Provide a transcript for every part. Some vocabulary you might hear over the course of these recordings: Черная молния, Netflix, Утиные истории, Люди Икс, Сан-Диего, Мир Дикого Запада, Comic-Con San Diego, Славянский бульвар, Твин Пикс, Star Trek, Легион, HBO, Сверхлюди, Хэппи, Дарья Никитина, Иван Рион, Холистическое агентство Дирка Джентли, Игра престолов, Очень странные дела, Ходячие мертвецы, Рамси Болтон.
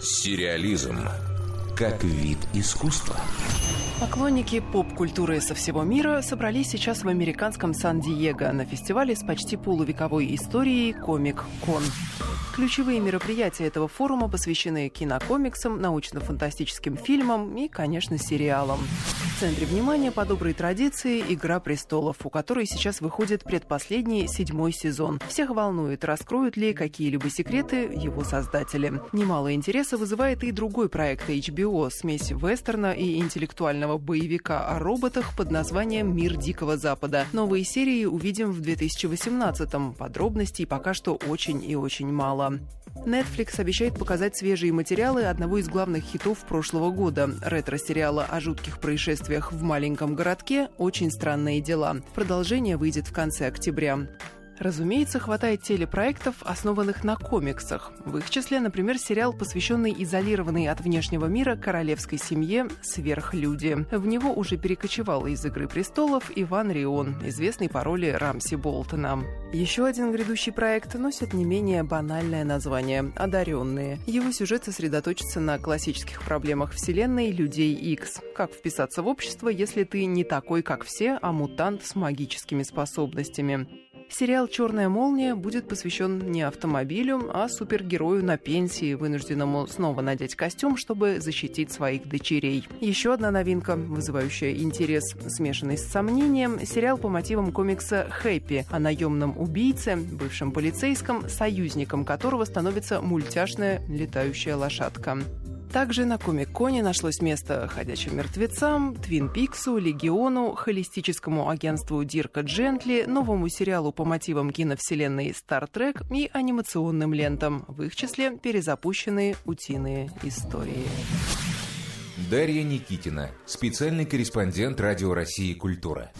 Сериализм как вид искусства. Поклонники поп-культуры со всего мира собрались сейчас в американском Сан-Диего на фестивале с почти полувековой историей Comic-Con. Ключевые мероприятия этого форума посвящены кинокомиксам, научно-фантастическим фильмам и, конечно, сериалам. В центре внимания по доброй традиции «Игра престолов», у которой сейчас выходит предпоследний 7-й сезон. Всех волнует, раскроют ли какие-либо секреты его создатели. Немало интереса вызывает и другой проект HBO, смесь вестерна и интеллектуального боевика о роботах под названием «Мир Дикого Запада». Новые серии увидим в 2018-м. Подробностей пока что очень и очень мало. Netflix обещает показать свежие материалы одного из главных хитов прошлого года – ретро-сериала о жутких происшествиях в маленьком городке «Очень странные дела». Продолжение выйдет в конце октября. Разумеется, хватает телепроектов, основанных на комиксах. В их числе, например, сериал, посвященный изолированной от внешнего мира королевской семье «Сверхлюди». В него уже перекочевал из «Игры престолов» Иван Рион, известный по роли Рамси Болтона. Еще один грядущий проект носит не менее банальное название – «Одаренные». Его сюжет сосредоточится на классических проблемах вселенной «Людей Икс». Как вписаться в общество, если ты не такой, как все, а мутант с магическими способностями? Сериал «Черная молния» будет посвящен не автомобилю, а супергерою на пенсии, вынужденному снова надеть костюм, чтобы защитить своих дочерей. Еще одна новинка, вызывающая интерес, смешанный с сомнением, сериал по мотивам комикса «Хэппи» о наемном убийце, бывшем полицейском, союзником которого становится мультяшная летающая лошадка. Также на Комик-Коне нашлось место «Ходячим мертвецам», «Твин Пиксу», «Легиону», «Холистическому агентству Дирка Джентли», новому сериалу по мотивам киновселенной Star Trek и анимационным лентам, в их числе перезапущенные «Утиные истории». Дарья Никитина, специальный корреспондент Радио России «Культура».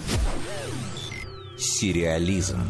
Сериализм.